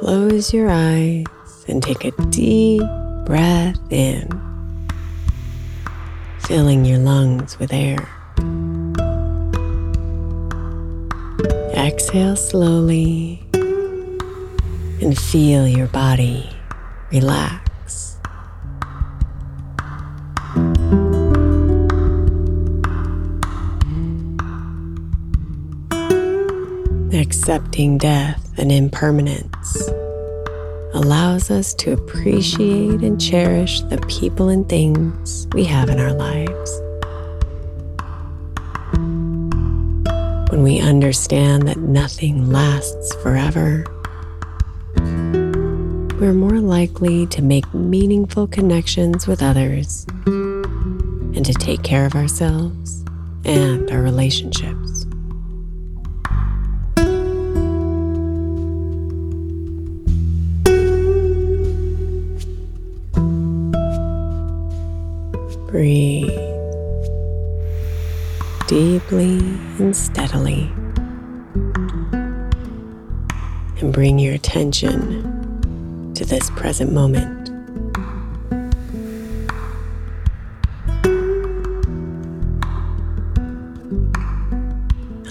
Close your eyes and take a deep breath in, filling your lungs with air. Exhale slowly and feel your body relax. Accepting death and impermanence allows us to appreciate and cherish the people and things we have in our lives. When we understand that nothing lasts forever, we're more likely to make meaningful connections with others and to take care of ourselves and our relationships. Breathe deeply and steadily, and bring your attention to this present moment.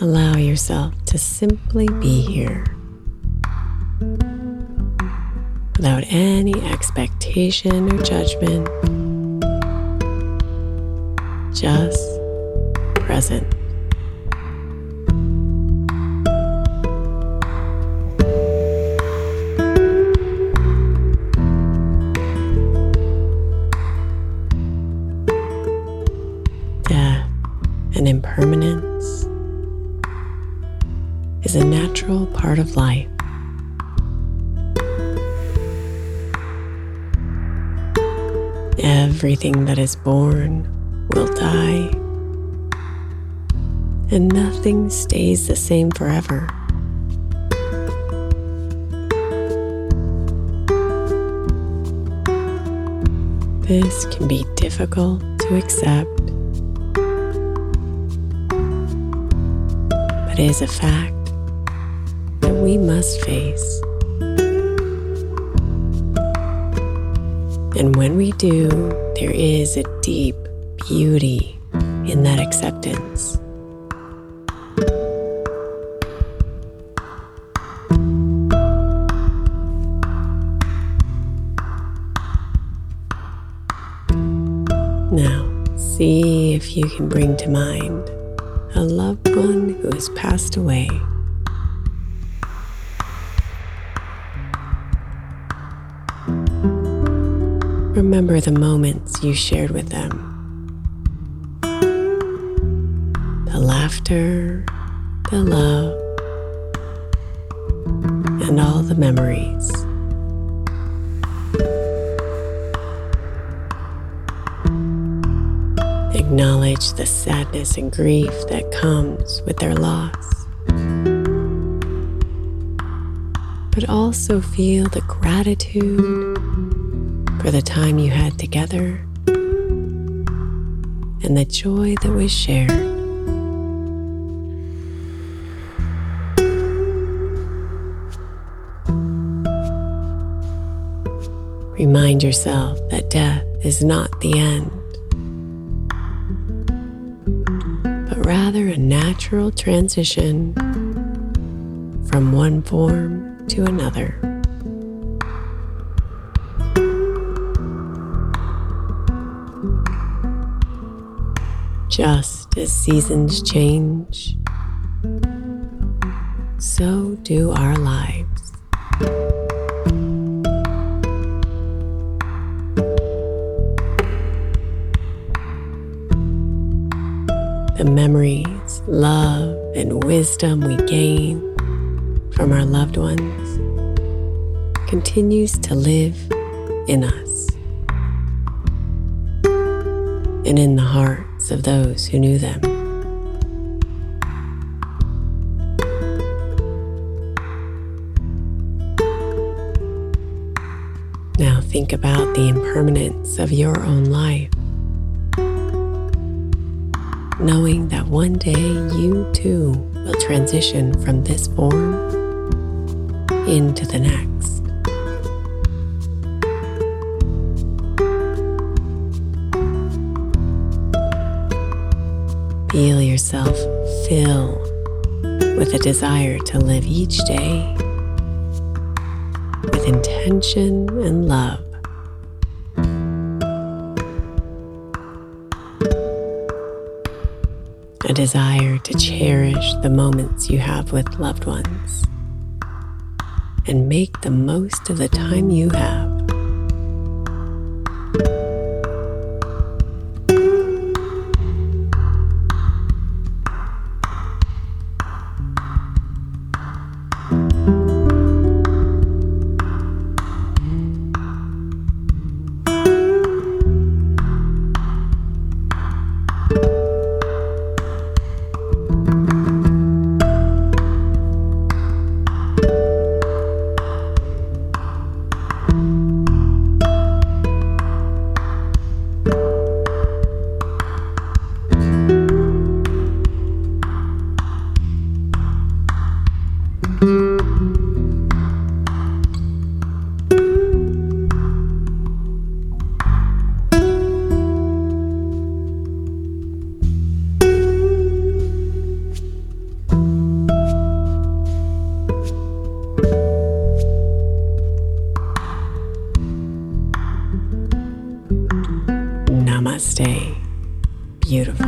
Allow yourself to simply be here without any expectation or judgment. Just present. Death and impermanence is a natural part of life. Everything that is born will die, and nothing stays the same forever. This can be difficult to accept, It is a fact that we must face. And when we do, there is a deep beauty in that acceptance. Now, see if you can bring to mind a loved one who has passed away. Remember the moments you shared with them, the laughter, the love, and all the memories. Acknowledge the sadness and grief that comes with their loss, but also feel the gratitude for the time you had together and the joy that was shared. Remind yourself that death is not the end, rather a natural transition from one form to another. Just as seasons change, so do our lives. The memories, love, and wisdom we gain from our loved ones continues to live in us and in the hearts of those who knew them. Now think about the impermanence of your own life, knowing that one day you too will transition from this form into the next. Feel yourself fill with a desire to live each day with intention and love. A desire to cherish the moments you have with loved ones and make the most of the time you have. Stay beautiful.